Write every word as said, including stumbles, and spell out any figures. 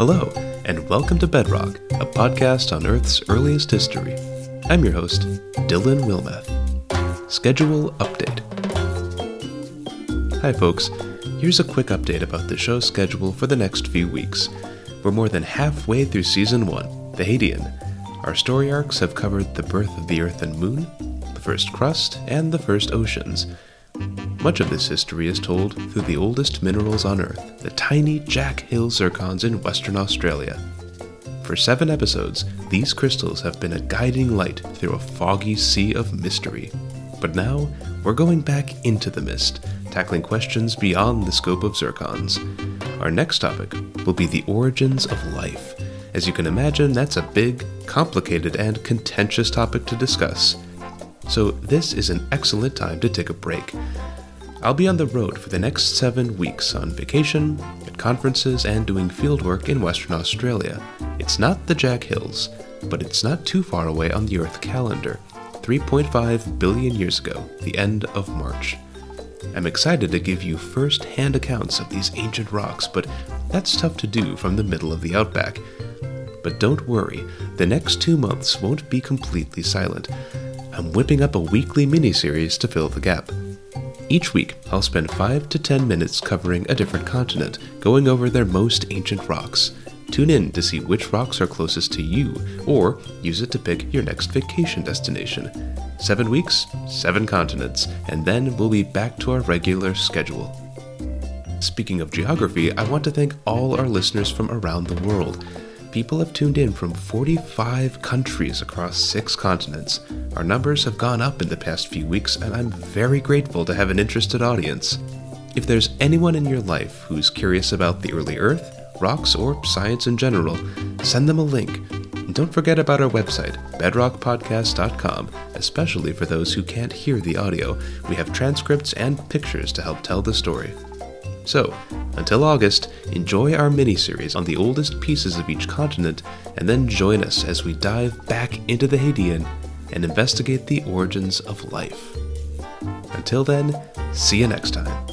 Hello, and welcome to Bedrock, a podcast on Earth's earliest history. I'm your host, Dylan Wilmeth. Schedule update. Hi folks, here's a quick update about the show's schedule for the next few weeks. We're more than halfway through Season one, The Hadean. Our story arcs have covered the birth of the Earth and Moon, the first crust, and the first oceans. Much of this history is told through the oldest minerals on Earth, the tiny Jack Hills zircons in Western Australia. For seven episodes, these crystals have been a guiding light through a foggy sea of mystery. But now, we're going back into the mist, tackling questions beyond the scope of zircons. Our next topic will be the origins of life. As you can imagine, that's a big, complicated, and contentious topic to discuss. So this is an excellent time to take a break. I'll be on the road for the next seven weeks on vacation, at conferences, and doing fieldwork in Western Australia. It's not the Jack Hills, but it's not too far away on the Earth calendar, three point five billion years ago, the end of March. I'm excited to give you first-hand accounts of these ancient rocks, but that's tough to do from the middle of the outback. But don't worry, the next two months won't be completely silent. I'm whipping up a weekly mini-series to fill the gap. Each week, I'll spend five to ten minutes covering a different continent, going over their most ancient rocks. Tune in to see which rocks are closest to you, or use it to pick your next vacation destination. Seven weeks, seven continents, and then we'll be back to our regular schedule. Speaking of geography, I want to thank all our listeners from around the world. People have tuned in from forty-five countries across six continents. Our numbers have gone up in the past few weeks, and I'm very grateful to have an interested audience. If there's anyone in your life who's curious about the early Earth, rocks, or science in general, send them a link. And don't forget about our website, bedrock podcast dot com, especially for those who can't hear the audio. We have transcripts and pictures to help tell the story. So, until August, enjoy our mini-series on the oldest pieces of each continent, and then join us as we dive back into the Hadean and investigate the origins of life. Until then, see you next time.